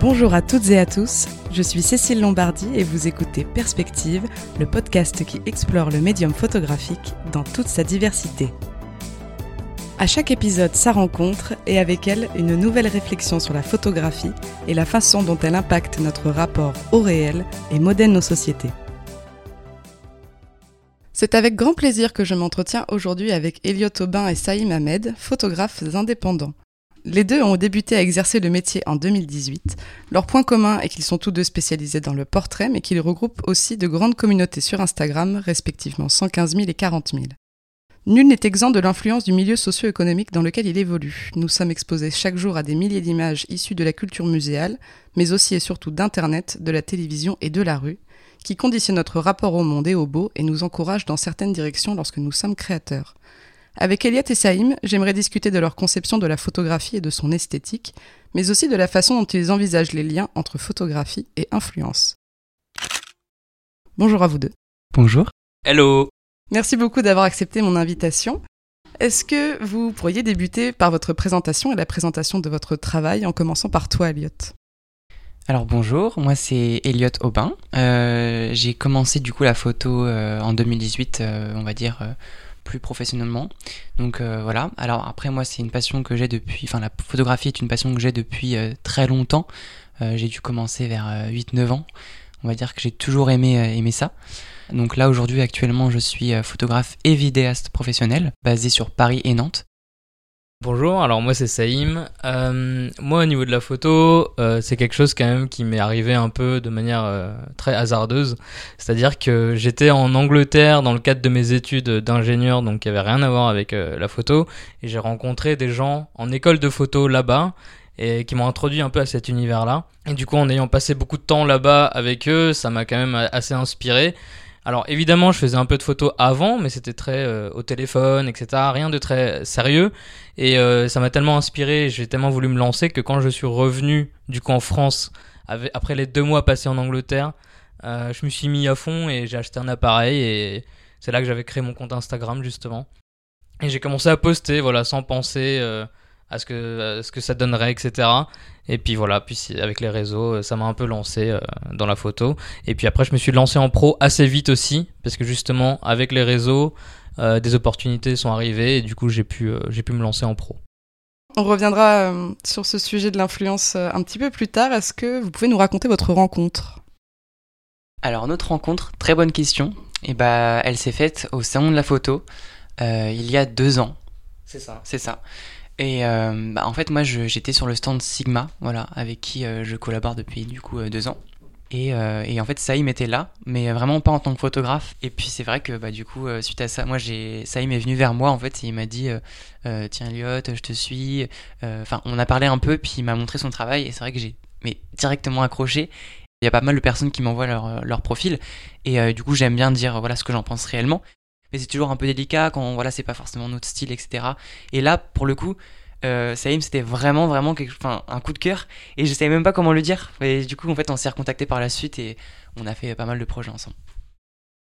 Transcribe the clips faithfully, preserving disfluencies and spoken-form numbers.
Bonjour à toutes et à tous, je suis Cécile Lombardi et vous écoutez Perspective, le podcast qui explore le médium photographique dans toute sa diversité. À chaque épisode, sa rencontre et avec elle, une nouvelle réflexion sur la photographie et la façon dont elle impacte notre rapport au réel et modèle nos sociétés. C'est avec grand plaisir que je m'entretiens aujourd'hui avec Elliot Aubin et Saïm Ahmed, photographes indépendants. Les deux ont débuté à exercer le métier en deux mille dix-huit. Leur point commun est qu'ils sont tous deux spécialisés dans le portrait, mais qu'ils regroupent aussi de grandes communautés sur Instagram, respectivement cent quinze mille et quarante mille. Nul n'est exempt de l'influence du milieu socio-économique dans lequel il évolue. Nous sommes exposés chaque jour à des milliers d'images issues de la culture muséale, mais aussi et surtout d'Internet, de la télévision et de la rue, qui conditionnent notre rapport au monde et au beau et nous encouragent dans certaines directions lorsque nous sommes créateurs. Avec Elliot et Saïm, j'aimerais discuter de leur conception de la photographie et de son esthétique, mais aussi de la façon dont ils envisagent les liens entre photographie et influence. Bonjour à vous deux. Bonjour. Hello. Merci beaucoup d'avoir accepté mon invitation. Est-ce que vous pourriez débuter par votre présentation et la présentation de votre travail, en commençant par toi, Elliot ? Alors bonjour, moi c'est Elliot Aubin. Euh, j'ai commencé du coup la photo euh, en deux mille dix-huit, euh, on va dire... Euh, plus professionnellement, donc euh, voilà. Alors après, moi c'est une passion que j'ai depuis, enfin la photographie est une passion que j'ai depuis euh, très longtemps. Euh, j'ai dû commencer vers euh, huit neuf ans, on va dire que j'ai toujours aimé, euh, aimé ça. Donc là aujourd'hui actuellement je suis euh, photographe et vidéaste professionnel, basé sur Paris et Nantes. Bonjour, alors moi c'est Saïm. Euh, moi au niveau de la photo, euh, c'est quelque chose quand même qui m'est arrivé un peu de manière euh, très hasardeuse. C'est-à-dire que j'étais en Angleterre dans le cadre de mes études d'ingénieur, donc il n'y avait rien à voir avec euh, la photo. Et j'ai rencontré des gens en école de photo là-bas et qui m'ont introduit un peu à cet univers-là. Et du coup, en ayant passé beaucoup de temps là-bas avec eux, ça m'a quand même assez inspiré. Alors évidemment je faisais un peu de photos avant, mais c'était très euh, au téléphone, et cetera. Rien de très sérieux, et euh, ça m'a tellement inspiré, j'ai tellement voulu me lancer que quand je suis revenu du coup en France, avec, après les deux mois passés en Angleterre, euh, je me suis mis à fond et j'ai acheté un appareil, et c'est là que j'avais créé mon compte Instagram justement. Et j'ai commencé à poster, voilà, sans penser euh, à, ce que, à ce que ça donnerait, et cetera. Et puis voilà, puis avec les réseaux, ça m'a un peu lancé dans la photo. Et puis après, je me suis lancé en pro assez vite aussi, parce que justement, avec les réseaux, euh, des opportunités sont arrivées et du coup, j'ai pu, euh, j'ai pu me lancer en pro. On reviendra euh, sur ce sujet de l'influence euh, un petit peu plus tard. Est-ce que vous pouvez nous raconter votre rencontre ? Alors, notre rencontre, très bonne question. Et bah, elle s'est faite au Salon de la Photo euh, il y a deux ans. C'est ça. C'est ça. Et euh, bah en fait, moi, je, j'étais sur le stand Sigma, voilà, avec qui euh, je collabore depuis du coup euh, deux ans. Et, euh, et en fait, Saïm était là, mais vraiment pas en tant que photographe. Et puis c'est vrai que bah, du coup, euh, suite à ça, moi, j'ai... Saïm est venu vers moi en fait, et il m'a dit euh, « Tiens, Elliot, je te suis. » Enfin, euh, on a parlé un peu, puis il m'a montré son travail, et c'est vrai que j'ai mais directement accroché. Il y a pas mal de personnes qui m'envoient leur, leur profil, et euh, du coup, j'aime bien dire voilà ce que j'en pense réellement. Mais c'est toujours un peu délicat quand voilà c'est pas forcément notre style, etc. Et là pour le coup euh, Saïm c'était vraiment vraiment quelque... enfin, un coup de cœur, et je savais même pas comment le dire, et du coup en fait on s'est recontacté par la suite et on a fait pas mal de projets ensemble.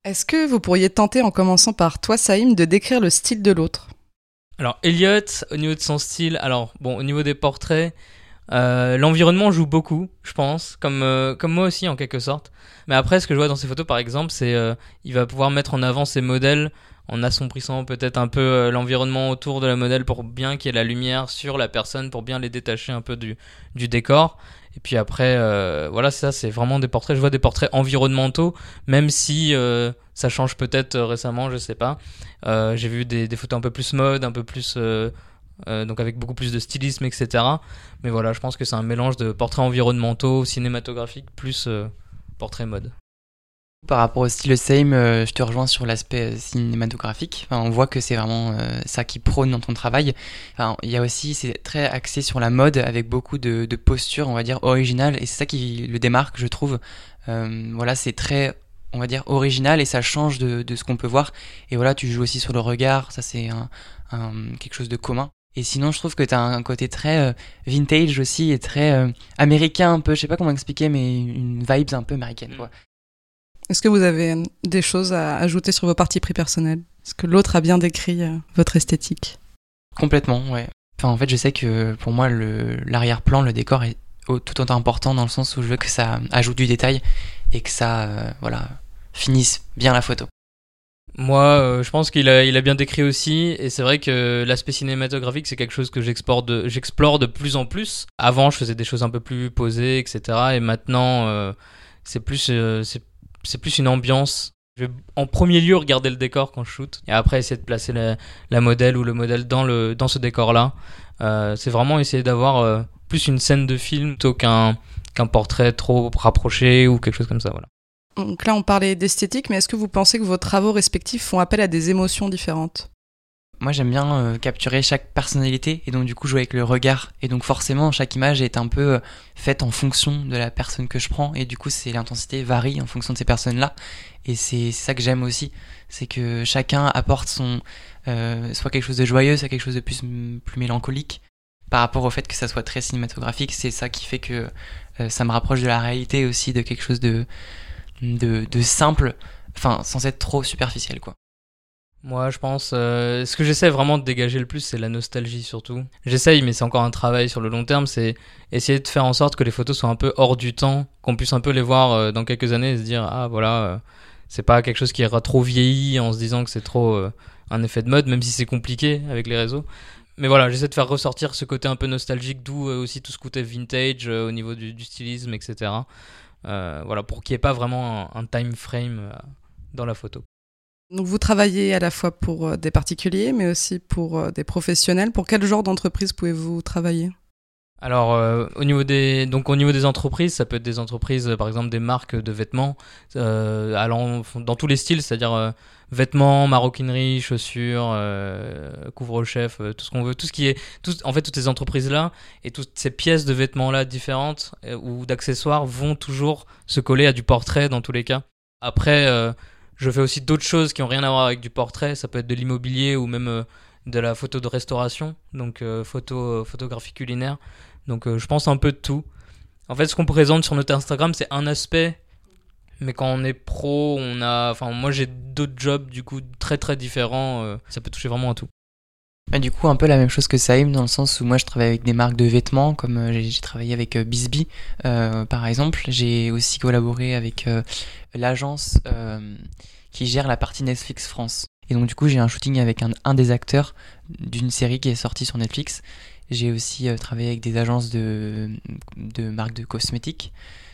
Est-ce que vous pourriez tenter, en commençant par toi Saïm, de décrire le style de l'autre? Alors Elliot, au niveau de son style, alors bon, au niveau des portraits, Euh, l'environnement joue beaucoup, je pense, comme, euh, comme moi aussi en quelque sorte. Mais après, ce que je vois dans ses photos par exemple, c'est euh, il va pouvoir mettre en avant ses modèles en assombrissant peut-être un peu euh, l'environnement autour de la modèle pour bien qu'il y ait la lumière sur la personne, pour bien les détacher un peu du, du décor. Et puis après, euh, voilà, ça c'est vraiment des portraits, je vois des portraits environnementaux, même si euh, ça change peut-être euh, récemment, je sais pas. Euh, j'ai vu des, des photos un peu plus mode, un peu plus... Euh, Euh, donc avec beaucoup plus de stylisme, et cetera. Mais voilà, je pense que c'est un mélange de portraits environnementaux, cinématographiques, plus euh, portraits mode. Par rapport au style Saïm, euh, je te rejoins sur l'aspect cinématographique. Enfin, on voit que c'est vraiment euh, ça qui prône dans ton travail. Enfin, il y a aussi, c'est très axé sur la mode, avec beaucoup de, de postures, on va dire, originales. Et c'est ça qui le démarque, je trouve. Euh, voilà, c'est très... on va dire original, et ça change de, de ce qu'on peut voir, et voilà tu joues aussi sur le regard, ça c'est un, un, quelque chose de commun. Et sinon je trouve que t'as un côté très euh, vintage aussi, et très euh, américain un peu, je sais pas comment expliquer, mais une vibe un peu américaine quoi. Est-ce que vous avez des choses à ajouter sur vos partis pris personnels? Est-ce que l'autre a bien décrit euh, votre esthétique? Complètement, ouais. Enfin en fait je sais que pour moi le, l'arrière-plan, le décor est tout autant important dans le sens où je veux que ça ajoute du détail et que ça euh, voilà, finisse bien la photo. Moi, euh, je pense qu'il a, il a bien décrit aussi, et c'est vrai que l'aspect cinématographique, c'est quelque chose que j'explore de, j'explore de plus en plus. Avant, je faisais des choses un peu plus posées, et cetera. Et maintenant, euh, c'est plus, euh, c'est, c'est plus une ambiance. Je vais en premier lieu regarder le décor quand je shoot, et après essayer de placer la, la modèle ou le modèle dans, le, dans ce décor-là. Euh, c'est vraiment essayer d'avoir euh, plus une scène de film plutôt qu'un, qu'un portrait trop rapproché ou quelque chose comme ça, voilà. Donc là, on parlait d'esthétique, mais est-ce que vous pensez que vos travaux respectifs font appel à des émotions différentes ? Moi, j'aime bien euh, capturer chaque personnalité et donc du coup jouer avec le regard. Et donc forcément, chaque image est un peu euh, faite en fonction de la personne que je prends. Et du coup, c'est, l'intensité varie en fonction de ces personnes-là. Et c'est, c'est ça que j'aime aussi, c'est que chacun apporte son, euh, soit quelque chose de joyeux, soit quelque chose de plus, plus mélancolique. Par rapport au fait que ça soit très cinématographique, c'est ça qui fait que euh, ça me rapproche de la réalité aussi, de quelque chose de... De, de simple, enfin sans être trop superficiel quoi. Moi je pense, euh, ce que j'essaie vraiment de dégager le plus c'est la nostalgie surtout. J'essaye mais c'est encore un travail sur le long terme, c'est essayer de faire en sorte que les photos soient un peu hors du temps, qu'on puisse un peu les voir euh, dans quelques années et se dire ah voilà, euh, c'est pas quelque chose qui ira trop vieilli en se disant que c'est trop euh, un effet de mode, même si c'est compliqué avec les réseaux. Mais voilà, j'essaie de faire ressortir ce côté un peu nostalgique, d'où euh, aussi tout ce côté vintage euh, au niveau du, du stylisme, et cetera. Euh, voilà, pour qu'il n'y ait pas vraiment un, un time frame dans la photo. Donc vous travaillez à la fois pour des particuliers, mais aussi pour des professionnels. Pour quel genre d'entreprise pouvez-vous travailler ? Alors, euh, au niveau des, donc au niveau des entreprises, ça peut être des entreprises, par exemple des marques de vêtements, euh, allant dans tous les styles, c'est-à-dire euh, vêtements, maroquinerie, chaussures, euh, couvre-chef, euh, tout ce qu'on veut, tout ce qui est, tout, en fait, toutes ces entreprises-là et toutes ces pièces de vêtements-là différentes euh, ou d'accessoires vont toujours se coller à du portrait dans tous les cas. Après, euh, je fais aussi d'autres choses qui n'ont rien à voir avec du portrait. Ça peut être de l'immobilier ou même euh, de la photo de restauration, donc euh, photo, euh, photographie culinaire. Donc euh, je pense un peu de tout. En fait, ce qu'on présente sur notre Instagram, c'est un aspect, mais quand on est pro, on a... Enfin, moi, j'ai d'autres jobs, du coup, très très différents. Euh, ça peut toucher vraiment à tout. Et du coup, un peu la même chose que Saïm, dans le sens où moi, je travaille avec des marques de vêtements, comme euh, j'ai, j'ai travaillé avec euh, Bisbee, euh, par exemple. J'ai aussi collaboré avec euh, l'agence euh, qui gère la partie Netflix France. Et donc du coup j'ai un shooting avec un, un des acteurs d'une série qui est sortie sur Netflix. J'ai aussi euh, travaillé avec des agences de, de marques de cosmétiques.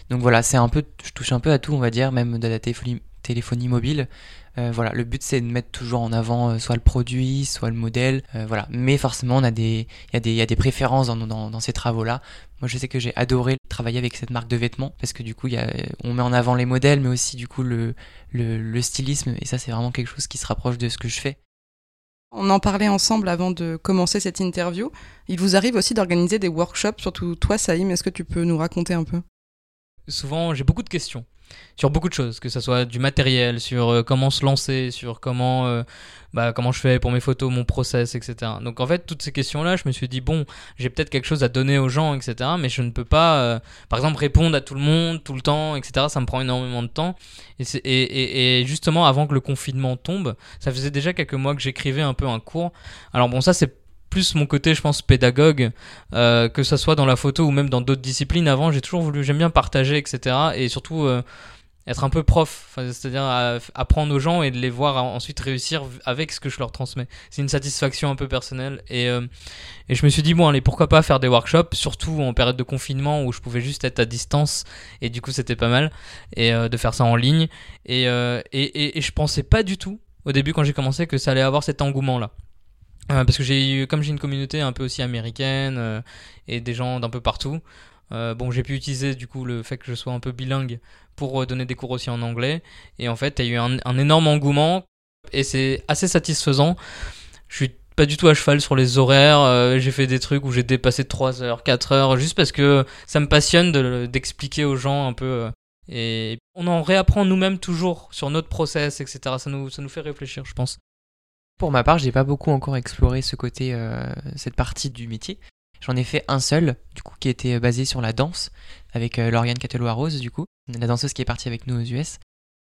Donc voilà, c'est un peu, je touche un peu à tout on va dire, même de la téléphonie, téléphonie mobile. Euh, voilà, le but c'est de mettre toujours en avant euh, soit le produit, soit le modèle. Euh, voilà, mais forcément on a des, il y a des, il y a des préférences dans, dans, dans ces travaux-là. Moi je sais que j'ai adoré travailler avec cette marque de vêtements parce que du coup il y a, on met en avant les modèles mais aussi du coup le, le, le stylisme et ça c'est vraiment quelque chose qui se rapproche de ce que je fais. On en parlait ensemble avant de commencer cette interview. Il vous arrive aussi d'organiser des workshops, surtout toi Saïm, est-ce que tu peux nous raconter un peu ? Souvent j'ai beaucoup de questions sur beaucoup de choses, que ça soit du matériel, sur euh, comment se lancer, sur comment, euh, bah, comment je fais pour mes photos, mon process, et cetera. Donc en fait, toutes ces questions-là, je me suis dit, bon, j'ai peut-être quelque chose à donner aux gens, et cetera. Mais je ne peux pas, euh, par exemple, répondre à tout le monde, tout le temps, et cetera. Ça me prend énormément de temps. Et, c'est, et, et, et justement, avant que le confinement tombe, ça faisait déjà quelques mois que j'écrivais un peu un cours. Alors bon, ça c'est plus mon côté, je pense, pédagogue, euh, que ça soit dans la photo ou même dans d'autres disciplines. Avant, j'ai toujours voulu, j'aime bien partager, et cetera. Et surtout, euh, être un peu prof, enfin, c'est-à-dire à, apprendre aux gens et de les voir ensuite réussir avec ce que je leur transmets. C'est une satisfaction un peu personnelle. Et, euh, et je me suis dit, bon, allez, pourquoi pas faire des workshops, surtout en période de confinement où je pouvais juste être à distance. Et du coup, c'était pas mal et euh, de faire ça en ligne. Et, euh, et, et, et je pensais pas du tout, au début, quand j'ai commencé, que ça allait avoir cet engouement-là. Euh, parce que j'ai eu, comme j'ai une communauté un peu aussi américaine euh, et des gens d'un peu partout, euh, bon, j'ai pu utiliser du coup le fait que je sois un peu bilingue pour euh, donner des cours aussi en anglais. Et en fait, il y a eu un, un énorme engouement et c'est assez satisfaisant. Je suis pas du tout à cheval sur les horaires. Euh, j'ai fait des trucs où j'ai dépassé trois heures, quatre heures, juste parce que ça me passionne de, d'expliquer aux gens un peu. Euh, et on en réapprend nous-mêmes toujours sur notre process, et cetera. Ça nous, ça nous fait réfléchir, je pense. Pour ma part, j'ai pas beaucoup encore exploré ce côté, euh, cette partie du métier. J'en ai fait un seul, du coup, qui était basé sur la danse, avec euh, Auriane Cataluaro Rose, du coup, la danseuse qui est partie avec nous aux U S.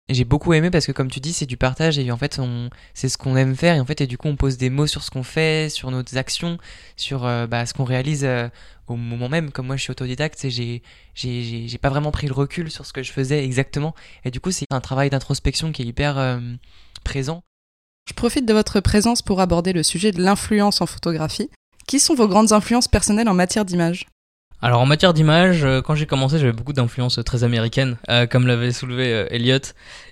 J'ai beaucoup aimé parce que, comme tu dis, c'est du partage et en fait, on, c'est ce qu'on aime faire et en fait, et du coup, on pose des mots sur ce qu'on fait, sur nos actions, sur euh, bah, ce qu'on réalise euh, au moment même. Comme moi, je suis autodidacte, et j'ai, j'ai, j'ai, j'ai pas vraiment pris le recul sur ce que je faisais exactement. Et du coup, c'est un travail d'introspection qui est hyper euh, présent. Je profite de votre présence pour aborder le sujet de l'influence en photographie. Qui sont vos grandes influences personnelles en matière d'image ? Alors en matière d'image, quand j'ai commencé, j'avais beaucoup d'influences très américaines, euh, comme l'avait soulevé euh, Elliot.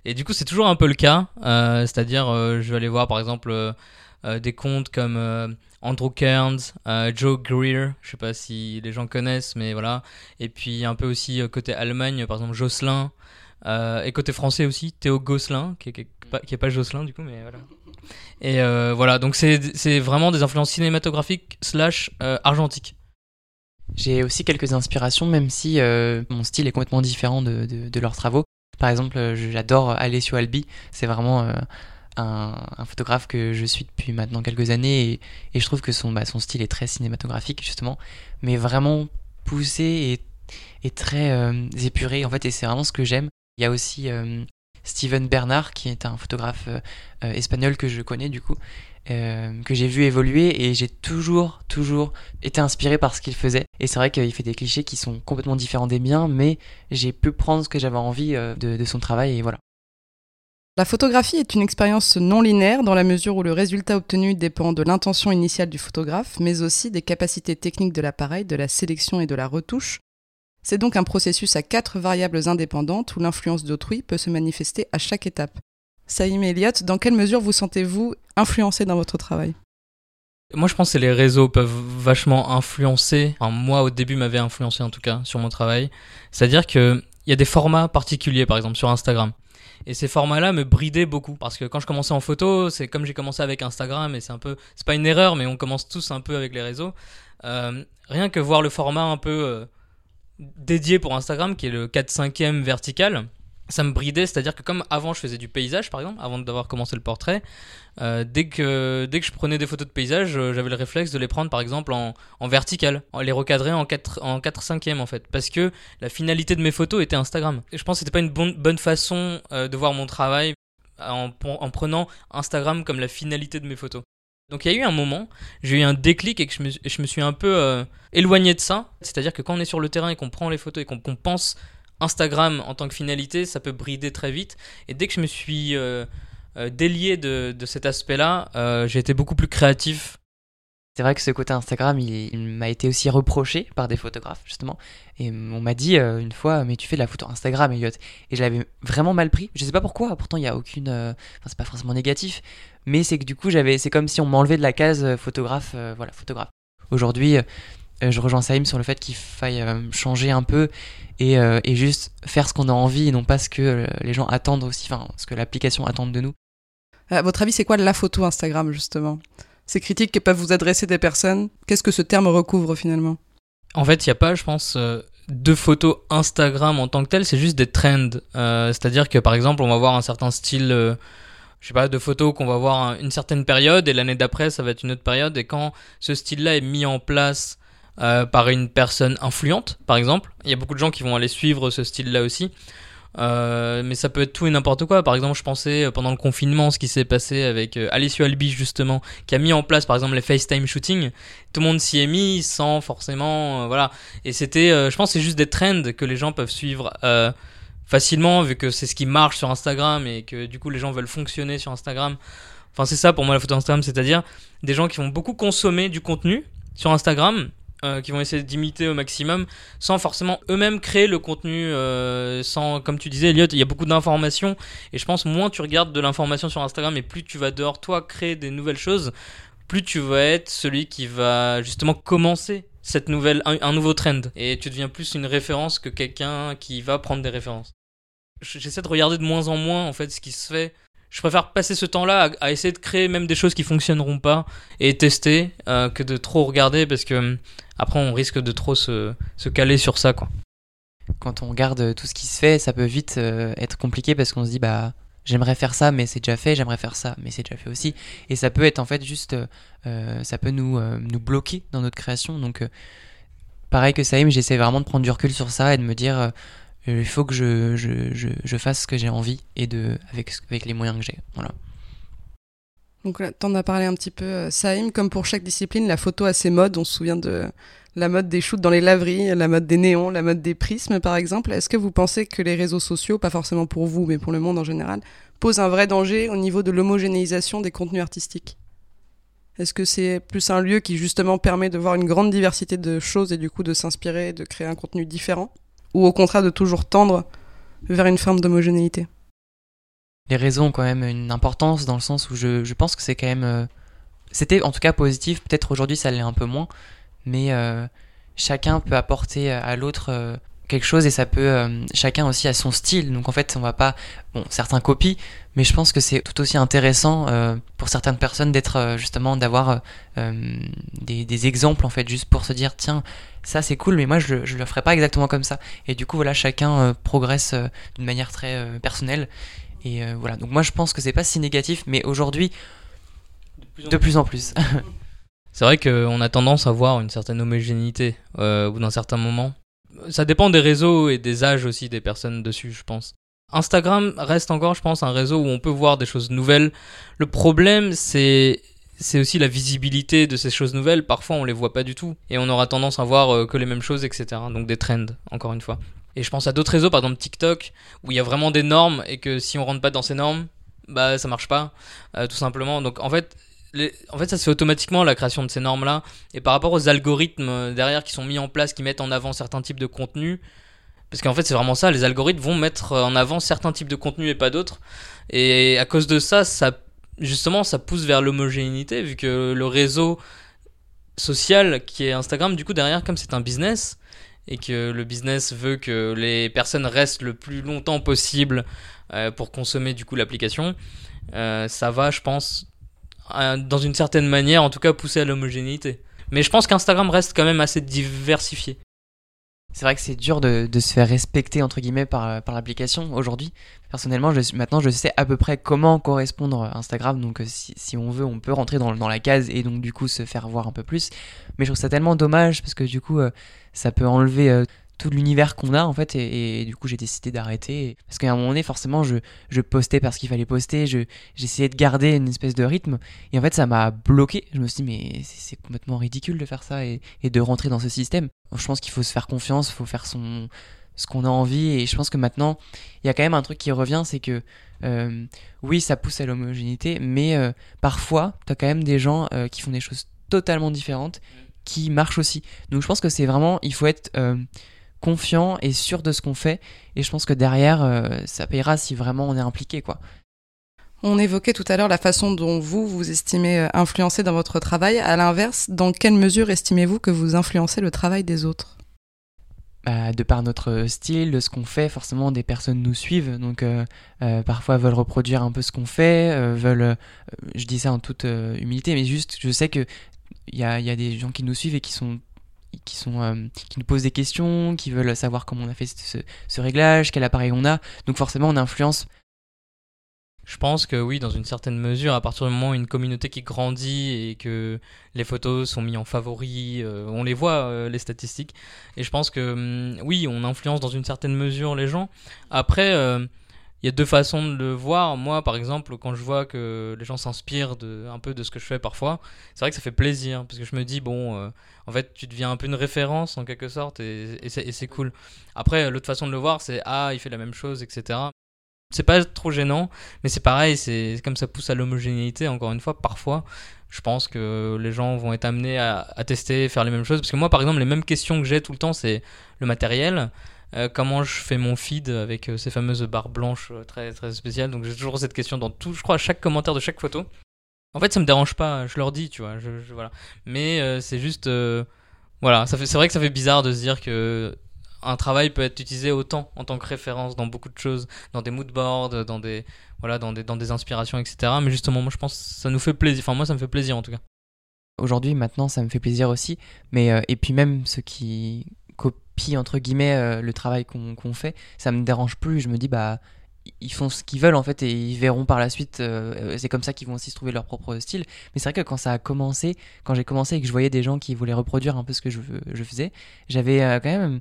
Et du coup, c'est toujours un peu le cas. Euh, c'est-à-dire, euh, je vais aller voir par exemple euh, des comptes comme euh, Andrew Kearns, euh, Joe Greer, je sais pas si les gens connaissent, mais voilà. Et puis un peu aussi euh, côté Allemagne, par exemple Jocelyn. Euh, et côté français aussi, Théo Gosselin, qui est, qui est pas Jocelyn du coup, mais voilà. Et euh, voilà, donc c'est, c'est vraiment des influences cinématographiques slash euh, argentiques. J'ai aussi quelques inspirations, même si euh, mon style est complètement différent de, de, de leurs travaux. Par exemple, j'adore Alessio Albi, c'est vraiment euh, un, un photographe que je suis depuis maintenant quelques années et, et je trouve que son, bah, son style est très cinématographique justement, mais vraiment poussé et, et très euh, épuré en fait, et c'est vraiment ce que j'aime. Il y a aussi euh, Steven Bernard qui est un photographe euh, espagnol que je connais du coup, Euh, que j'ai vu évoluer et j'ai toujours, toujours été inspiré par ce qu'il faisait. Et c'est vrai qu'il fait des clichés qui sont complètement différents des miens, mais j'ai pu prendre ce que j'avais envie de, de son travail et voilà. La photographie est une expérience non linéaire dans la mesure où le résultat obtenu dépend de l'intention initiale du photographe, mais aussi des capacités techniques de l'appareil, de la sélection et de la retouche. C'est donc un processus à quatre variables indépendantes où l'influence d'autrui peut se manifester à chaque étape. Saïm et Elliot, dans quelle mesure vous sentez-vous influencé dans votre travail ? Moi, je pense que les réseaux peuvent vachement influencer. Enfin, moi, au début, m'avait influencé en tout cas sur mon travail. C'est-à-dire qu'il y a des formats particuliers, par exemple, sur Instagram. Et ces formats-là me bridaient beaucoup. Parce que quand je commençais en photo, c'est comme j'ai commencé avec Instagram, et c'est un peu, c'est pas une erreur, mais on commence tous un peu avec les réseaux. Euh, rien que voir le format un peu euh, dédié pour Instagram, qui est le quatre cinquième vertical, ça me bridait, c'est-à-dire que comme avant je faisais du paysage par exemple, avant d'avoir commencé le portrait, euh, dès que, dès que je prenais des photos de paysage, euh, j'avais le réflexe de les prendre par exemple en, en vertical, en les recadrer en quatre cinquième en fait, parce que la finalité de mes photos était Instagram. Et je pense que c'était pas une bonne, bonne façon euh, de voir mon travail en, en prenant Instagram comme la finalité de mes photos. Donc il y a eu un moment, j'ai eu un déclic et que je me, je me suis un peu euh, éloigné de ça, c'est-à-dire que quand on est sur le terrain et qu'on prend les photos et qu'on, qu'on pense Instagram en tant que finalité, ça peut brider très vite. Et dès que je me suis euh, euh, délié de, de cet aspect-là, euh, j'ai été beaucoup plus créatif. C'est vrai que ce côté Instagram, il, il m'a été aussi reproché par des photographes, justement. Et on m'a dit euh, une fois, mais tu fais de la photo Instagram, Elliot. Et je l'avais vraiment mal pris. Je sais pas pourquoi, pourtant il n'y a aucune... Euh... Enfin, c'est pas forcément négatif. Mais c'est que du coup, j'avais... c'est comme si on m'enlevait de la case photographe. Euh, voilà, photographe. Aujourd'hui... Euh... Je rejoins Saïm sur le fait qu'il faille changer un peu et, euh, et juste faire ce qu'on a envie et non pas ce que les gens attendent aussi, enfin ce que l'application attend de nous. À votre avis, c'est quoi la photo Instagram justement ? Ces critiques que peuvent vous adresser des personnes, qu'est-ce que ce terme recouvre finalement ? En fait, il n'y a pas, je pense, de photos Instagram en tant que telles, c'est juste des trends. Euh, c'est-à-dire que par exemple, on va voir un certain style... Euh, je sais pas, de photos qu'on va voir une certaine période et l'année d'après, ça va être une autre période. Et quand ce style-là est mis en place... Euh, par une personne influente par exemple, il y a beaucoup de gens qui vont aller suivre ce style là aussi, euh, mais ça peut être tout et n'importe quoi. Par exemple, je pensais pendant le confinement ce qui s'est passé avec euh, Alessio Albi justement, qui a mis en place par exemple les FaceTime shootings. Tout le monde s'y est mis sans forcément euh, voilà, et c'était euh, je pense que c'est juste des trends que les gens peuvent suivre euh, facilement vu que c'est ce qui marche sur Instagram et que du coup les gens veulent fonctionner sur Instagram. Enfin c'est ça pour moi la photo Instagram, c'est-à-dire des gens qui vont beaucoup consommer du contenu sur Instagram, Euh, qui vont essayer d'imiter au maximum sans forcément eux-mêmes créer le contenu, euh, sans, comme tu disais Elliot, il y a beaucoup d'informations et je pense moins tu regardes de l'information sur Instagram et plus tu vas dehors toi créer des nouvelles choses, plus tu vas être celui qui va justement commencer cette nouvelle, un, un nouveau trend, et tu deviens plus une référence que quelqu'un qui va prendre des références. J'essaie de regarder de moins en moins en fait ce qui se fait. Je préfère passer ce temps-là à, à essayer de créer même des choses qui fonctionneront pas et tester euh, que de trop regarder, parce que euh, après on risque de trop se, se caler sur ça, quoi. Quand on regarde tout ce qui se fait, ça peut vite euh, être compliqué parce qu'on se dit bah j'aimerais faire ça mais c'est déjà fait, j'aimerais faire ça mais c'est déjà fait aussi, et ça peut être en fait juste euh, ça peut nous euh, nous bloquer dans notre création. Donc euh, pareil que Saïm, j'essaie vraiment de prendre du recul sur ça et de me dire euh, il faut que je, je, je, je fasse ce que j'ai envie et de, avec, avec les moyens que j'ai. Voilà. Donc là, t'en as parlé un petit peu, Saïm. Comme pour chaque discipline, la photo a ses modes. On se souvient de la mode des shoots dans les laveries, la mode des néons, la mode des prismes, par exemple. Est-ce que vous pensez que les réseaux sociaux, pas forcément pour vous, mais pour le monde en général, posent un vrai danger au niveau de l'homogénéisation des contenus artistiques ? Est-ce que c'est plus un lieu qui, justement, permet de voir une grande diversité de choses et, du coup, de s'inspirer, de créer un contenu différent ? Ou au contraire, de toujours tendre vers une forme d'homogénéité ? Les réseaux ont quand même une importance dans le sens où je, je pense que c'est quand même... Euh, c'était en tout cas positif, peut-être aujourd'hui ça l'est un peu moins, mais euh, chacun peut apporter à l'autre euh, quelque chose et ça peut... Euh, chacun aussi a son style, donc en fait on va pas... Bon, certains copient, mais je pense que c'est tout aussi intéressant euh, pour certaines personnes d'être euh, justement, d'avoir euh, des, des exemples en fait, juste pour se dire tiens, ça c'est cool, mais moi je, je le ferai pas exactement comme ça. Et du coup voilà, chacun euh, progresse euh, d'une manière très euh, personnelle. Et euh, voilà, donc moi je pense que c'est pas si négatif, mais aujourd'hui, de plus en plus. Plus, en plus. C'est vrai qu'on a tendance à voir une certaine homogénéité euh, au bout d'un certain moment. Ça dépend des réseaux et des âges aussi des personnes dessus, je pense. Instagram reste encore, je pense, un réseau où on peut voir des choses nouvelles. Le problème, c'est, c'est aussi la visibilité de ces choses nouvelles. Parfois, on les voit pas du tout et on aura tendance à voir euh, que les mêmes choses, et cetera. Donc des trends, encore une fois. Et je pense à d'autres réseaux, par exemple TikTok, où il y a vraiment des normes et que si on rentre pas dans ces normes, bah ça marche pas, euh, tout simplement. Donc en fait, les... en fait, ça se fait automatiquement la création de ces normes-là. Et par rapport aux algorithmes derrière qui sont mis en place, qui mettent en avant certains types de contenus, parce qu'en fait c'est vraiment ça, les algorithmes vont mettre en avant certains types de contenus et pas d'autres. Et à cause de ça, ça justement, ça pousse vers l'homogénéité, vu que le réseau social qui est Instagram, du coup derrière, comme c'est un business, et que le business veut que les personnes restent le plus longtemps possible euh, pour consommer du coup l'application, euh, ça va, je pense, euh, dans une certaine manière, en tout cas, pousser à l'homogénéité. Mais je pense qu'Instagram reste quand même assez diversifié. C'est vrai que c'est dur de, de se faire respecter, entre guillemets, par, par l'application aujourd'hui. Personnellement, je, maintenant, je sais à peu près comment correspondre à Instagram. Donc, si, si on veut, on peut rentrer dans, dans la case et donc, du coup, se faire voir un peu plus. Mais je trouve ça tellement dommage parce que, du coup, euh, ça peut enlever euh, tout l'univers qu'on a, en fait. Et, et du coup, j'ai décidé d'arrêter. Parce qu'à un moment donné, forcément, je, je postais parce qu'il fallait poster. Je, j'essayais de garder une espèce de rythme. Et en fait, ça m'a bloqué. Je me suis dit, mais c'est, c'est complètement ridicule de faire ça et, et de rentrer dans ce système. Je pense qu'il faut se faire confiance, il faut faire son... ce qu'on a envie, et je pense que maintenant, il y a quand même un truc qui revient, c'est que euh, oui, ça pousse à l'homogénéité, mais euh, parfois, t'as quand même des gens euh, qui font des choses totalement différentes, qui marchent aussi. Donc je pense que c'est vraiment, il faut être euh, confiant et sûr de ce qu'on fait, et je pense que derrière, euh, ça payera si vraiment on est impliqué, quoi. On évoquait tout à l'heure la façon dont vous, vous estimez influencer dans votre travail. À l'inverse, dans quelle mesure estimez-vous que vous influencez le travail des autres ? Bah, de par notre style, de ce qu'on fait, forcément des personnes nous suivent, donc euh, euh, parfois veulent reproduire un peu ce qu'on fait, euh, veulent, euh, je dis ça en toute euh, humilité, mais juste je sais qu'il y a, y a des gens qui nous suivent et qui sont... qui sont euh, qui nous posent des questions, qui veulent savoir comment on a fait ce, ce réglage, quel appareil on a, donc forcément on influence. Je pense que oui, dans une certaine mesure, à partir du moment où une communauté qui grandit et que les photos sont mises en favoris, euh, on les voit, euh, les statistiques. Et je pense que euh, oui, on influence dans une certaine mesure les gens. Après, euh, y a deux façons de le voir. Moi, par exemple, quand je vois que les gens s'inspirent de, un peu de ce que je fais parfois, c'est vrai que ça fait plaisir. Parce que je me dis, bon, euh, en fait, tu deviens un peu une référence en quelque sorte et, et, c'est, et c'est cool. Après, l'autre façon de le voir, c'est « Ah, il fait la même chose, et cetera » C'est pas trop gênant, mais c'est pareil, c'est comme ça pousse à l'homogénéité, encore une fois, parfois, je pense que les gens vont être amenés à, à tester, faire les mêmes choses, parce que moi, par exemple, les mêmes questions que j'ai tout le temps, c'est le matériel, euh, comment je fais mon feed avec euh, ces fameuses barres blanches très, très spéciales, donc j'ai toujours cette question dans tout, je crois, à chaque commentaire de chaque photo. En fait, ça me dérange pas, je leur dis, tu vois, je, je, voilà. Mais euh, c'est juste, euh, voilà, ça fait, c'est vrai que ça fait bizarre de se dire que... un travail peut être utilisé autant en tant que référence dans beaucoup de choses, dans des moodboards, dans des, voilà, dans des, dans des inspirations, et cetera. Mais justement, moi, je pense que ça nous fait plaisir. Enfin, moi, ça me fait plaisir, en tout cas. Aujourd'hui, maintenant, ça me fait plaisir aussi. Mais, euh, et puis même, ceux qui copient, entre guillemets, euh, le travail qu'on, qu'on fait, ça me dérange plus. Je me dis, bah, ils font ce qu'ils veulent, en fait, et ils verront par la suite. Euh, c'est comme ça qu'ils vont aussi se trouver leur propre style. Mais c'est vrai que quand ça a commencé, quand j'ai commencé et que je voyais des gens qui voulaient reproduire un peu ce que je, je faisais, j'avais euh, quand même...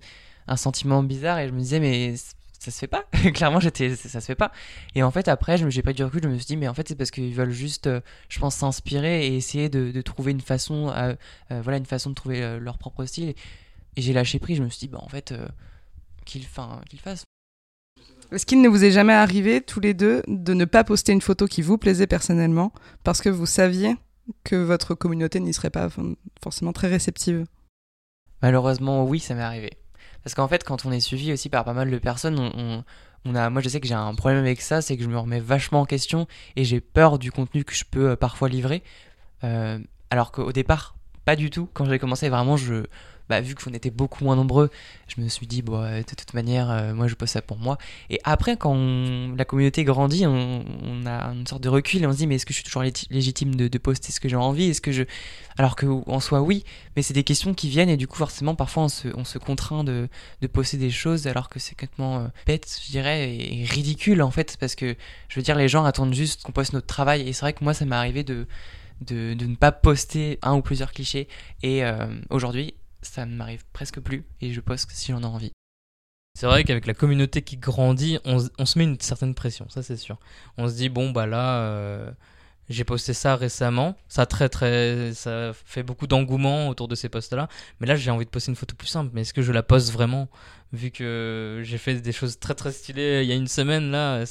un sentiment bizarre et je me disais mais ça se fait pas. Clairement, j'étais, ça, ça se fait pas. Et en fait, après, je, j'ai pris du recul, je me suis dit, mais en fait, c'est parce qu'ils veulent juste, euh, je pense, s'inspirer et essayer de, de trouver une façon, à, euh, voilà, une façon de trouver euh, leur propre style. Et, et j'ai lâché prise. Je me suis dit, bah en fait, euh, qu'ils, fin, qu'ils fassent. Est-ce qu'il ne vous est jamais arrivé, tous les deux, de ne pas poster une photo qui vous plaisait personnellement parce que vous saviez que votre communauté n'y serait pas forcément très réceptive? Malheureusement, oui, ça m'est arrivé. Parce qu'en fait, quand on est suivi aussi par pas mal de personnes, on, on, on a, moi je sais que j'ai un problème avec ça, c'est que je me remets vachement en question et j'ai peur du contenu que je peux parfois livrer. Euh, alors qu'au départ, pas du tout. Quand j'ai commencé, vraiment, je, bah, vu qu'on était beaucoup moins nombreux, je me suis dit, bon, de toute manière, euh, moi je poste ça pour moi. Et après, quand on, la communauté grandit, on, on a une sorte de recul et on se dit, mais est-ce que je suis toujours légitime de, de poster ce que j'ai envie? Est-ce que je... Alors qu'en soi, oui, mais c'est des questions qui viennent et du coup, forcément, parfois, on se, on se contraint de, de poster des choses alors que c'est complètement euh, bête, je dirais, et ridicule, en fait, parce que, je veux dire, les gens attendent juste qu'on poste notre travail. Et c'est vrai que moi, ça m'est arrivé de, de, de ne pas poster un ou plusieurs clichés. Et euh, aujourd'hui, ça ne m'arrive presque plus et je poste si j'en ai envie. C'est vrai qu'avec la communauté qui grandit, on, on se met une certaine pression, ça c'est sûr. On se dit, bon, bah là... Euh... J'ai posté ça récemment, ça, très, très, ça fait beaucoup d'engouement autour de ces posts-là, mais là j'ai envie de poster une photo plus simple, mais est-ce que je la poste vraiment? Vu que j'ai fait des choses très très stylées il y a une semaine, là,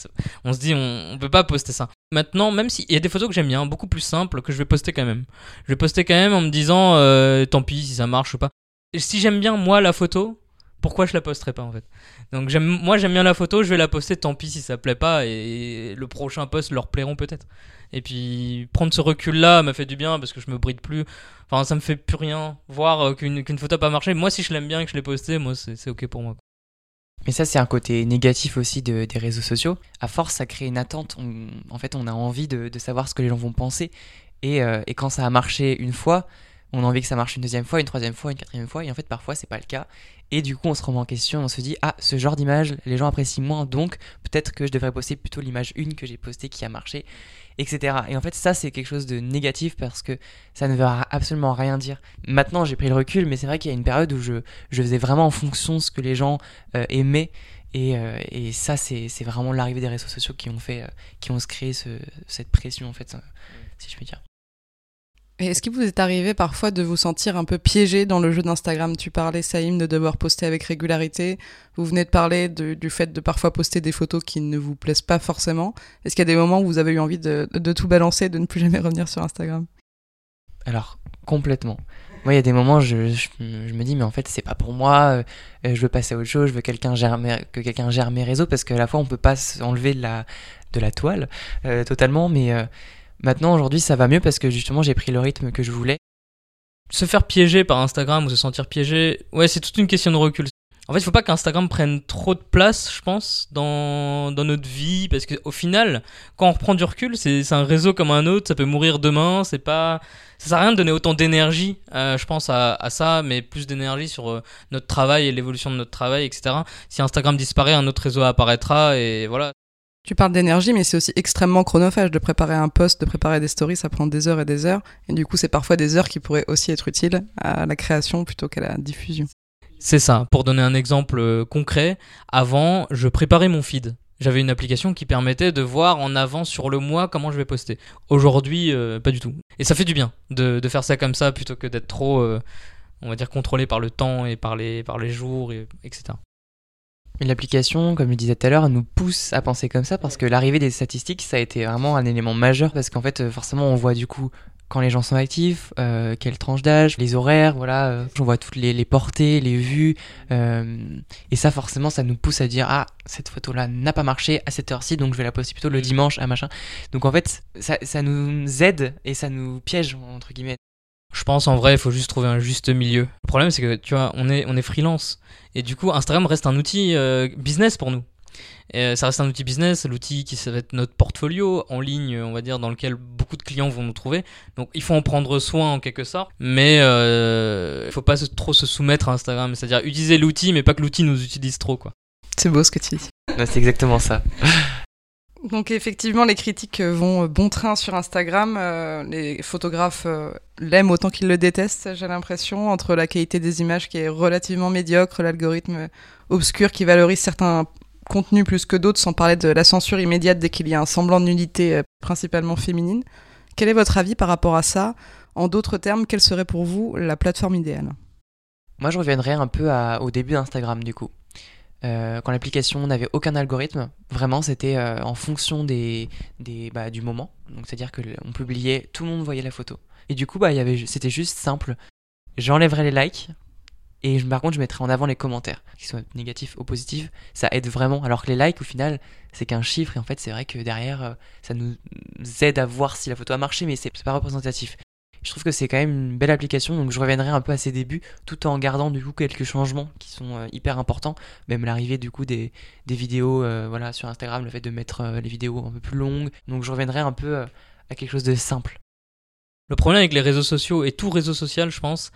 on se dit on, on peut pas poster ça. Maintenant, même s'il y a des photos que j'aime bien, beaucoup plus simples, que je vais poster quand même. Je vais poster quand même en me disant euh, tant pis si ça marche ou pas. Et si j'aime bien moi la photo, pourquoi je la posterais pas en fait? Donc j'aime, moi j'aime bien la photo, je vais la poster, tant pis si ça plaît pas, et le prochain post leur plairont peut-être. Et puis prendre ce recul là m'a fait du bien parce que je me bride plus, enfin ça me fait plus rien voir qu'une, qu'une photo a pas marché. Moi si je l'aime bien et que je l'ai postée, moi c'est, c'est ok pour moi. Mais ça c'est un côté négatif aussi de, des réseaux sociaux. À force ça crée une attente, on, en fait on a envie de, de savoir ce que les gens vont penser, et, euh, et quand ça a marché une fois, on a envie que ça marche une deuxième fois, une troisième fois, une quatrième fois, et en fait parfois c'est pas le cas. Et du coup on se remet en question, on se dit ah ce genre d'image les gens apprécient moins, donc peut-être que je devrais poster plutôt l'image une que j'ai postée qui a marché, et cetera. Et en fait ça c'est quelque chose de négatif parce que ça ne veut absolument rien dire. Maintenant j'ai pris le recul, mais c'est vrai qu'il y a une période où je, je faisais vraiment en fonction de ce que les gens euh, aimaient, et, euh, et ça c'est, c'est vraiment l'arrivée des réseaux sociaux qui ont fait, euh, qui ont créé ce, cette pression en fait, ça, si je puis dire. Et est-ce qu'il vous est arrivé parfois de vous sentir un peu piégé dans le jeu d'Instagram? Tu parlais, Saïm, de devoir poster avec régularité. Vous venez de parler de, du fait de parfois poster des photos qui ne vous plaisent pas forcément. Est-ce qu'il y a des moments où vous avez eu envie de, de tout balancer, de ne plus jamais revenir sur Instagram? Alors, complètement. Moi, il y a des moments où je, je, je me dis, mais en fait, c'est pas pour moi, euh, je veux passer à autre chose, je veux quelqu'un gère mes, que quelqu'un gère mes réseaux, parce qu'à la fois, on peut pas s'enlever de la, de la toile euh, totalement, mais... Euh, Maintenant, aujourd'hui, ça va mieux parce que justement, j'ai pris le rythme que je voulais. Se faire piéger par Instagram ou se sentir piégé, ouais, c'est toute une question de recul. En fait, il ne faut pas qu'Instagram prenne trop de place, je pense, dans, dans notre vie. Parce qu'au final, quand on reprend du recul, c'est, c'est un réseau comme un autre, ça peut mourir demain. C'est pas, ça ne sert à rien de donner autant d'énergie, euh, je pense, à, à ça, mais plus d'énergie sur euh, notre travail et l'évolution de notre travail, et cetera. Si Instagram disparaît, un autre réseau apparaîtra et voilà. Tu parles d'énergie, mais c'est aussi extrêmement chronophage de préparer un post, de préparer des stories, ça prend des heures et des heures. Et du coup, c'est parfois des heures qui pourraient aussi être utiles à la création plutôt qu'à la diffusion. C'est ça. Pour donner un exemple concret, avant, je préparais mon feed. J'avais une application qui permettait de voir en avance sur le mois comment je vais poster. Aujourd'hui, euh, pas du tout. Et ça fait du bien de, de faire ça comme ça plutôt que d'être trop, euh, on va dire, contrôlé par le temps et par les, par les jours, et, etc. L'application, comme je disais tout à l'heure, nous pousse à penser comme ça parce que l'arrivée des statistiques, ça a été vraiment un élément majeur parce qu'en fait, forcément, on voit du coup quand les gens sont actifs, euh, quelle tranche d'âge, les horaires, voilà, euh, on voit toutes les, les portées, les vues, euh, et ça forcément, ça nous pousse à dire ah cette photo-là n'a pas marché à cette heure-ci, donc je vais la poster plutôt le dimanche à machin. Donc en fait, ça, ça nous aide et ça nous piège entre guillemets. Je pense en vrai, il faut juste trouver un juste milieu. Le problème, c'est que tu vois, on est, on est freelance. Et du coup, Instagram reste un outil euh, business pour nous. Et ça reste un outil business, l'outil qui ça va être notre portfolio en ligne, on va dire, dans lequel beaucoup de clients vont nous trouver. Donc, il faut en prendre soin en quelque sorte. Mais il euh, ne faut pas trop se soumettre à Instagram. C'est-à-dire utiliser l'outil, mais pas que l'outil nous utilise trop, quoi. C'est beau ce que tu dis. Bah, c'est exactement ça. Donc effectivement, les critiques vont bon train sur Instagram. Euh, les photographes euh, l'aiment autant qu'ils le détestent, j'ai l'impression, entre la qualité des images qui est relativement médiocre, l'algorithme obscur qui valorise certains contenus plus que d'autres, sans parler de la censure immédiate dès qu'il y a un semblant de nudité, euh, principalement féminine. Quel est votre avis par rapport à ça ? En d'autres termes, quelle serait pour vous la plateforme idéale ? Moi, je reviendrai un peu à, au début d'Instagram, du coup. Euh, quand l'application n'avait aucun algorithme, vraiment, c'était euh, en fonction des, des, bah, du moment. Donc, c'est-à-dire qu'on publiait, tout le monde voyait la photo. Et du coup, bah, y avait, c'était juste simple. J'enlèverais les likes, et je, par contre, je mettrais en avant les commentaires, qu'ils soient négatifs ou positifs. Ça aide vraiment, alors que les likes, au final, c'est qu'un chiffre. Et en fait, c'est vrai que derrière, ça nous aide à voir si la photo a marché, mais c'est, c'est pas représentatif. Je trouve que c'est quand même une belle application, donc je reviendrai un peu à ses débuts, tout en gardant du coup quelques changements qui sont euh, hyper importants, même l'arrivée du coup des, des vidéos euh, voilà, sur Instagram, le fait de mettre euh, les vidéos un peu plus longues, donc je reviendrai un peu euh, à quelque chose de simple. Le problème avec les réseaux sociaux, et tout réseau social je pense,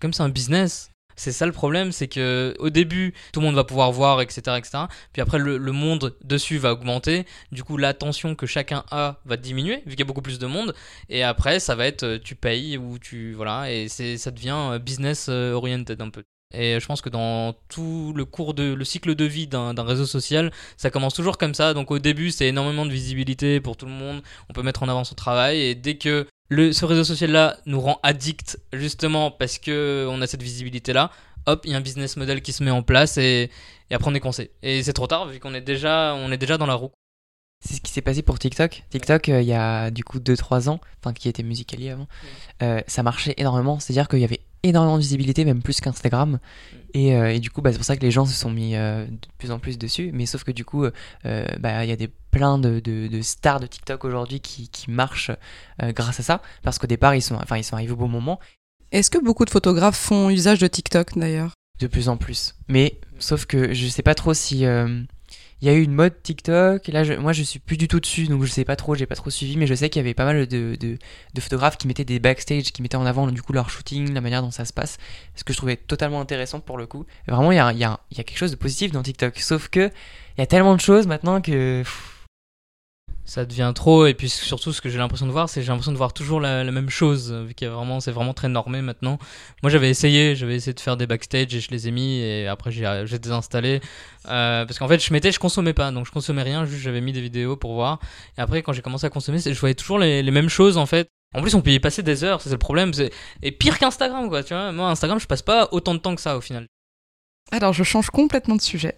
comme c'est un business, c'est ça le problème, c'est qu'au début tout le monde va pouvoir voir, etc, et cetera. Puis après le, le monde dessus va augmenter, du coup l'attention que chacun a va diminuer, vu qu'il y a beaucoup plus de monde, et après ça va être tu payes ou tu... voilà, et c'est, ça devient business oriented un peu. Et je pense que dans tout le cours de le cycle de vie d'un, d'un réseau social, ça commence toujours comme ça. Donc au début c'est énormément de visibilité pour tout le monde, on peut mettre en avant son travail, et dès que Le, ce réseau social-là nous rend addicts justement parce qu'on a cette visibilité-là. Hop, il y a un business model qui se met en place et, et après on est coincé. Et c'est trop tard vu qu'on est déjà, on est déjà dans la roue. C'est ce qui s'est passé pour TikTok. TikTok, euh, il y a du coup deux trois ans, enfin qui était Musical.ly avant, euh, ça marchait énormément. C'est-à-dire qu'il y avait énormément de visibilité, même plus qu'Instagram. Et, euh, et du coup, bah, c'est pour ça que les gens se sont mis euh, de plus en plus dessus. Mais sauf que du coup, euh, bah, il y a des... plein de, de, de stars de TikTok aujourd'hui qui, qui marchent euh, grâce à ça, parce qu'au départ, ils sont, enfin, ils sont arrivés au bon moment. Est-ce que beaucoup de photographes font usage de TikTok, d'ailleurs ? De plus en plus. Mais sauf que je sais pas trop si... il euh, y a eu une mode TikTok, et là, je, moi, je suis plus du tout dessus, donc je sais pas trop, j'ai pas trop suivi, mais je sais qu'il y avait pas mal de, de, de photographes qui mettaient des backstage, qui mettaient en avant, du coup, leur shooting, la manière dont ça se passe, ce que je trouvais totalement intéressant pour le coup. Et vraiment, il y a, y, a, y a quelque chose de positif dans TikTok, sauf que il y a tellement de choses maintenant que... Pff, ça devient trop, et puis surtout ce que j'ai l'impression de voir, c'est j'ai l'impression de voir toujours la, la même chose, vu qu'il y a vraiment, c'est vraiment très normé maintenant. Moi j'avais essayé, j'avais essayé de faire des backstage et je les ai mis, et après j'ai, j'ai désinstallé, euh, parce qu'en fait je mettais, je consommais pas, donc je consommais rien, juste j'avais mis des vidéos pour voir, et après quand j'ai commencé à consommer, je voyais toujours les, les mêmes choses en fait. En plus on peut y passer des heures, c'est, c'est le problème, c'est... et pire qu'Instagram quoi, tu vois, moi Instagram je passe pas autant de temps que ça au final. Alors je change complètement de sujet.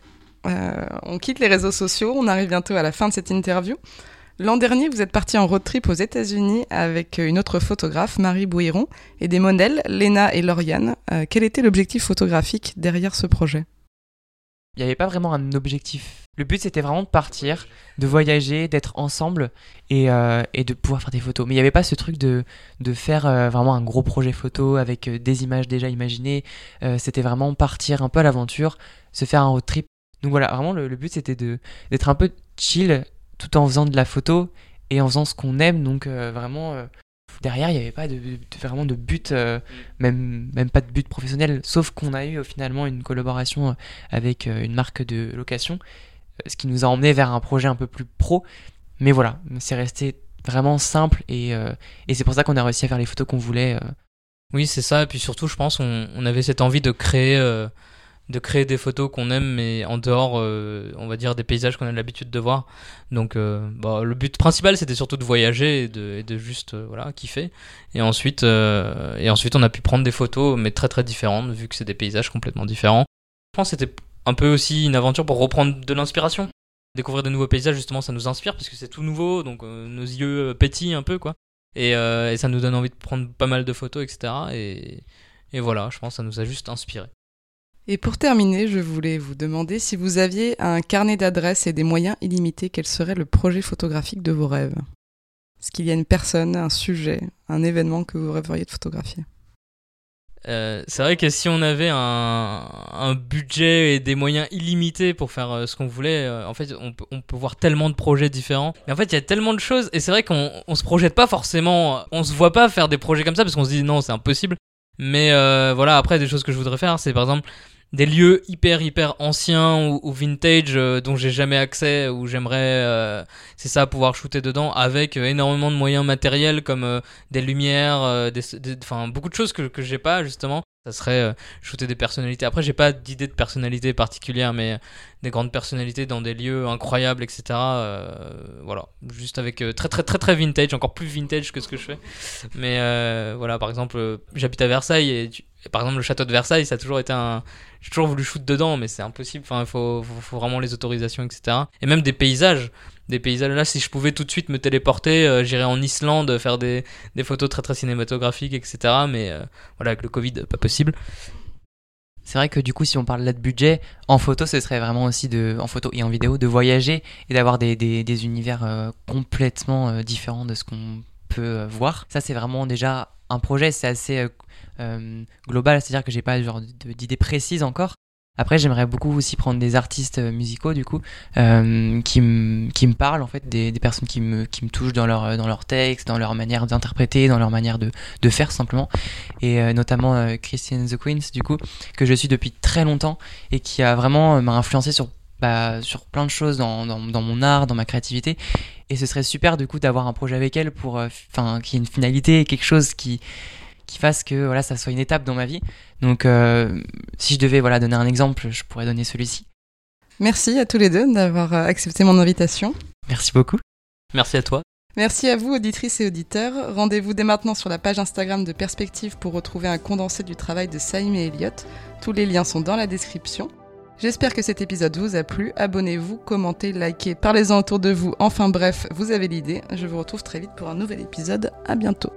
Euh, on quitte les réseaux sociaux, on arrive bientôt à la fin de cette interview. L'an dernier, vous êtes parti en road trip aux États-Unis avec une autre photographe, Marie Bouiron, et des modèles, Léna et Lauriane. Euh, quel était l'objectif photographique derrière ce projet ? Il n'y avait pas vraiment un objectif. Le but, c'était vraiment de partir, de voyager, d'être ensemble et, euh, et de pouvoir faire des photos. Mais il n'y avait pas ce truc de, de faire euh, vraiment un gros projet photo avec euh, des images déjà imaginées. Euh, c'était vraiment partir un peu à l'aventure, se faire un road trip. Donc voilà, vraiment le, le but c'était de, d'être un peu chill tout en faisant de la photo et en faisant ce qu'on aime, donc euh, vraiment euh, derrière il n'y avait pas de, de, vraiment de but, euh, même, même pas de but professionnel, sauf qu'on a eu euh, finalement une collaboration avec euh, une marque de location, ce qui nous a emmené vers un projet un peu plus pro, mais voilà, c'est resté vraiment simple et, euh, et c'est pour ça qu'on a réussi à faire les photos qu'on voulait. Euh. Oui c'est ça, et puis surtout je pense on, on avait cette envie de créer... Euh... de créer des photos qu'on aime, mais en dehors, euh, on va dire, des paysages qu'on a l'habitude de voir. Donc, euh, bah, le but principal, c'était surtout de voyager et de, et de juste euh, voilà, kiffer. Et ensuite, euh, et ensuite, on a pu prendre des photos, mais très, très différentes, vu que c'est des paysages complètement différents. Je pense que c'était un peu aussi une aventure pour reprendre de l'inspiration. Découvrir de nouveaux paysages, justement, ça nous inspire, parce que c'est tout nouveau, donc euh, nos yeux pétillent un peu, quoi. Et, euh, et ça nous donne envie de prendre pas mal de photos, et cetera. Et, et voilà, je pense que ça nous a juste inspirés. Et pour terminer, je voulais vous demander si vous aviez un carnet d'adresses et des moyens illimités, quel serait le projet photographique de vos rêves ? Est-ce qu'il y a une personne, un sujet, un événement que vous rêveriez de photographier ? Euh, c'est vrai que si on avait un, un budget et des moyens illimités pour faire euh, ce qu'on voulait, euh, en fait on, on peut voir tellement de projets différents. Mais en fait il y a tellement de choses, et c'est vrai qu'on on se projette pas forcément, on se voit pas faire des projets comme ça parce qu'on se dit non c'est impossible. Mais euh, voilà, après des choses que je voudrais faire, c'est par exemple... des lieux hyper hyper anciens ou, ou vintage euh, dont j'ai jamais accès, où j'aimerais euh, c'est ça pouvoir shooter dedans avec euh, énormément de moyens matériels comme euh, des lumières, enfin euh, des, des, beaucoup de choses que que j'ai pas justement. Ça serait euh, shooter des personnalités. Après, j'ai pas d'idée de personnalité particulière, mais des grandes personnalités dans des lieux incroyables, et cetera. Euh, voilà, juste avec euh, très très très très vintage, encore plus vintage que ce que je fais. Mais euh, voilà, par exemple, euh, j'habite à Versailles et, tu... et par exemple le château de Versailles, ça a toujours été un. J'ai toujours voulu shoot dedans, mais c'est impossible. Enfin, il faut, faut, faut vraiment les autorisations, et cetera. Et même des paysages. Des paysages là, si je pouvais tout de suite me téléporter, euh, j'irais en Islande faire des, des photos très très cinématographiques, et cetera. Mais euh, voilà, avec le Covid, pas possible. C'est vrai que du coup, si on parle là de budget, en photo, ce serait vraiment aussi, de, en photo et en vidéo, de voyager et d'avoir des, des, des univers euh, complètement euh, différents de ce qu'on peut euh, voir. Ça, c'est vraiment déjà un projet, c'est assez euh, euh, global, c'est-à-dire que j'ai pas genre d'idée précise encore. Après, j'aimerais beaucoup aussi prendre des artistes musicaux, du coup, euh, qui me qui me parlent, en fait, des, des personnes qui me qui me touchent dans leur dans leur texte, dans leur manière d'interpréter, dans leur manière de de faire simplement, et euh, notamment euh, Christine The Queens, du coup, que je suis depuis très longtemps et qui a vraiment euh, m'a influencé sur bah sur plein de choses dans dans dans mon art, dans ma créativité. Et ce serait super, du coup, d'avoir un projet avec elle pour, enfin, euh, qu'il y ait une finalité, quelque chose qui qui fasse que voilà, ça soit une étape dans ma vie. Donc euh, si je devais voilà, donner un exemple, je pourrais donner celui-ci. Merci à tous les deux d'avoir accepté mon invitation. Merci beaucoup. Merci à toi. Merci à vous, auditrices et auditeurs. Rendez-vous dès maintenant sur la page Instagram de Perspective pour retrouver un condensé du travail de Saïm et Elliot. Tous les liens sont dans la description. J'espère que cet épisode vous a plu. Abonnez-vous, commentez, likez, parlez-en autour de vous. Enfin bref, vous avez l'idée. Je vous retrouve très vite pour un nouvel épisode. À bientôt.